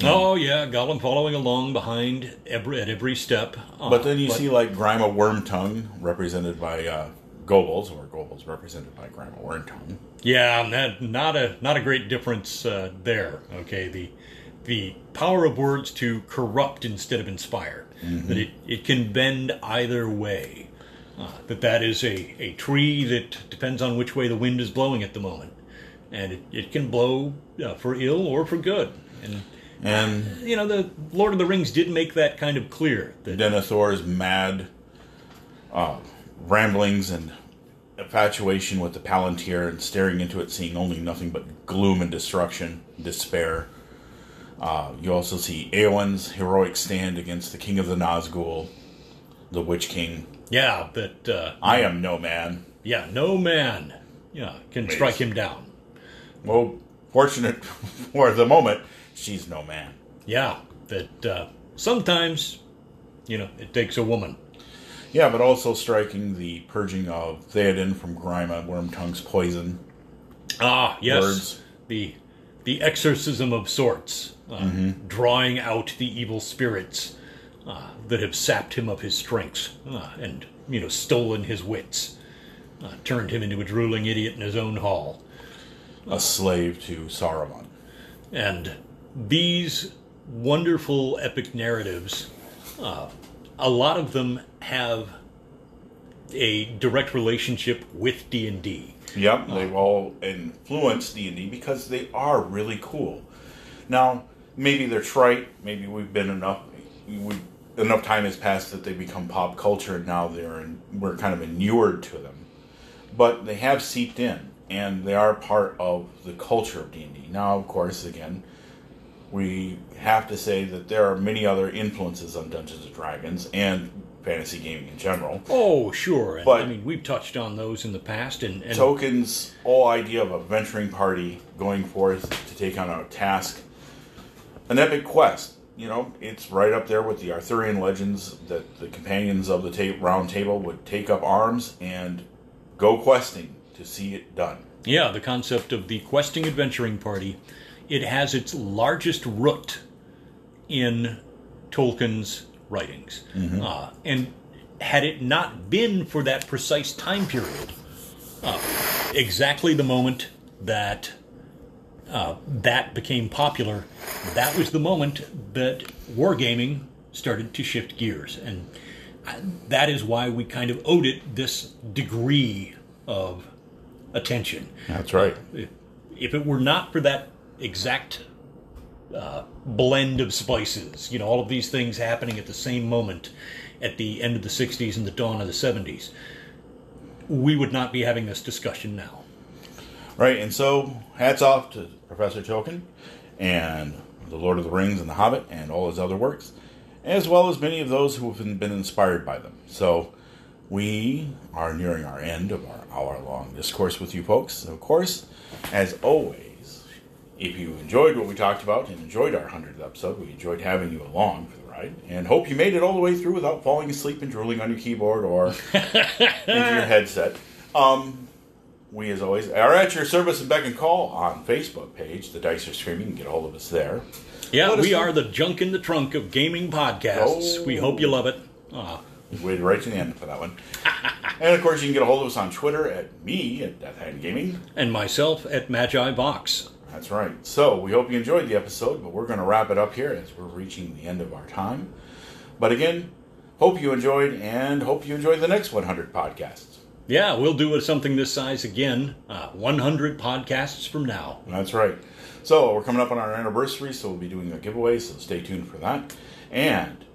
Oh, um, yeah, Gollum following along behind every, at every step. Uh, but then you but, see, like, Grima Wormtongue, represented by uh, Goebbels, or Goebbels represented by Grima Wormtongue. Yeah, that, not a not a great difference uh, there, okay? The the power of words to corrupt instead of inspire. Mm-hmm. That it, it can bend either way. Uh, that that is a, a tree that depends on which way the wind is blowing at the moment. And it, it can blow uh, for ill or for good. And, and uh, you know, the Lord of the Rings did make that kind of clear. That Denethor's mad uh, ramblings and infatuation with the Palantir and staring into it, seeing only nothing but gloom and destruction, despair. Uh, you also see Eowyn's heroic stand against the King of the Nazgul, the Witch King. Yeah, but... Uh, I am no man. Yeah, no man yeah, can Please. strike him down. Well, fortunate for the moment, she's no man. Yeah, that uh, sometimes, you know, it takes a woman. Yeah, but also striking the purging of Theoden from Grima Wormtongue's poison. Ah, yes. Words. The the exorcism of sorts. Uh, mm-hmm. Drawing out the evil spirits. Uh, that have sapped him of his strength uh, and, you know, stolen his wits, uh, turned him into a drooling idiot in his own hall. Uh, a slave to Saruman. And these wonderful epic narratives, uh, a lot of them have a direct relationship with D and D. Yep, they've uh, all influenced D and D because they are really cool. Now, maybe they're trite, maybe we've been enough... We, enough time has passed that they become pop culture, and now they're in, we're kind of inured to them. But they have seeped in, and they are part of the culture of D and D. Now, of course, again, we have to say that there are many other influences on Dungeons and Dragons and fantasy gaming in general. Oh, sure. And, but I mean, we've touched on those in the past. And, and Tolkien's whole idea of a venturing party going forth to take on a task, an epic quest. You know, it's right up there with the Arthurian legends that the companions of the ta- round table would take up arms and go questing to see it done. Yeah, the concept of the questing adventuring party, it has its largest root in Tolkien's writings. Mm-hmm. Uh, and had it not been for that precise time period, uh, exactly the moment that... Uh, that became popular, that was the moment that wargaming started to shift gears. And that is why we kind of owed it this degree of attention. That's right. Uh, if it were not for that exact uh, blend of spices, you know, all of these things happening at the same moment at the end of the sixties and the dawn of the seventies, we would not be having this discussion now. Right, and so hats off to Professor Tolkien and The Lord of the Rings and The Hobbit and all his other works, as well as many of those who have been inspired by them. So we are nearing our end of our hour-long discourse with you folks. And of course, as always, if you enjoyed what we talked about and enjoyed our hundredth episode, we enjoyed having you along for the ride. ride, and hope you made it all the way through without falling asleep and drooling on your keyboard or into your headset. Um, we, as always, are at your service and beck and call on Facebook page, The Dice Are Screaming. You can get a hold of us there. Yeah, Let we are know. the junk in the trunk of gaming podcasts. Oh. We hope you love it. Aw. Waited right to the end for that one. And, of course, you can get a hold of us on Twitter at me, at Deathhand Gaming. And myself at MagiVox. That's right. So, we hope you enjoyed the episode, but we're going to wrap it up here as we're reaching the end of our time. But again, hope you enjoyed, and hope you enjoy the next one hundred podcasts. Yeah, we'll do something this size again, uh, one hundred podcasts from now. That's right. So, we're coming up on our anniversary, so we'll be doing a giveaway, so stay tuned for that. And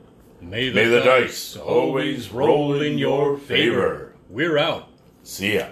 may the, may the dice always roll in your favor. We're out. See ya.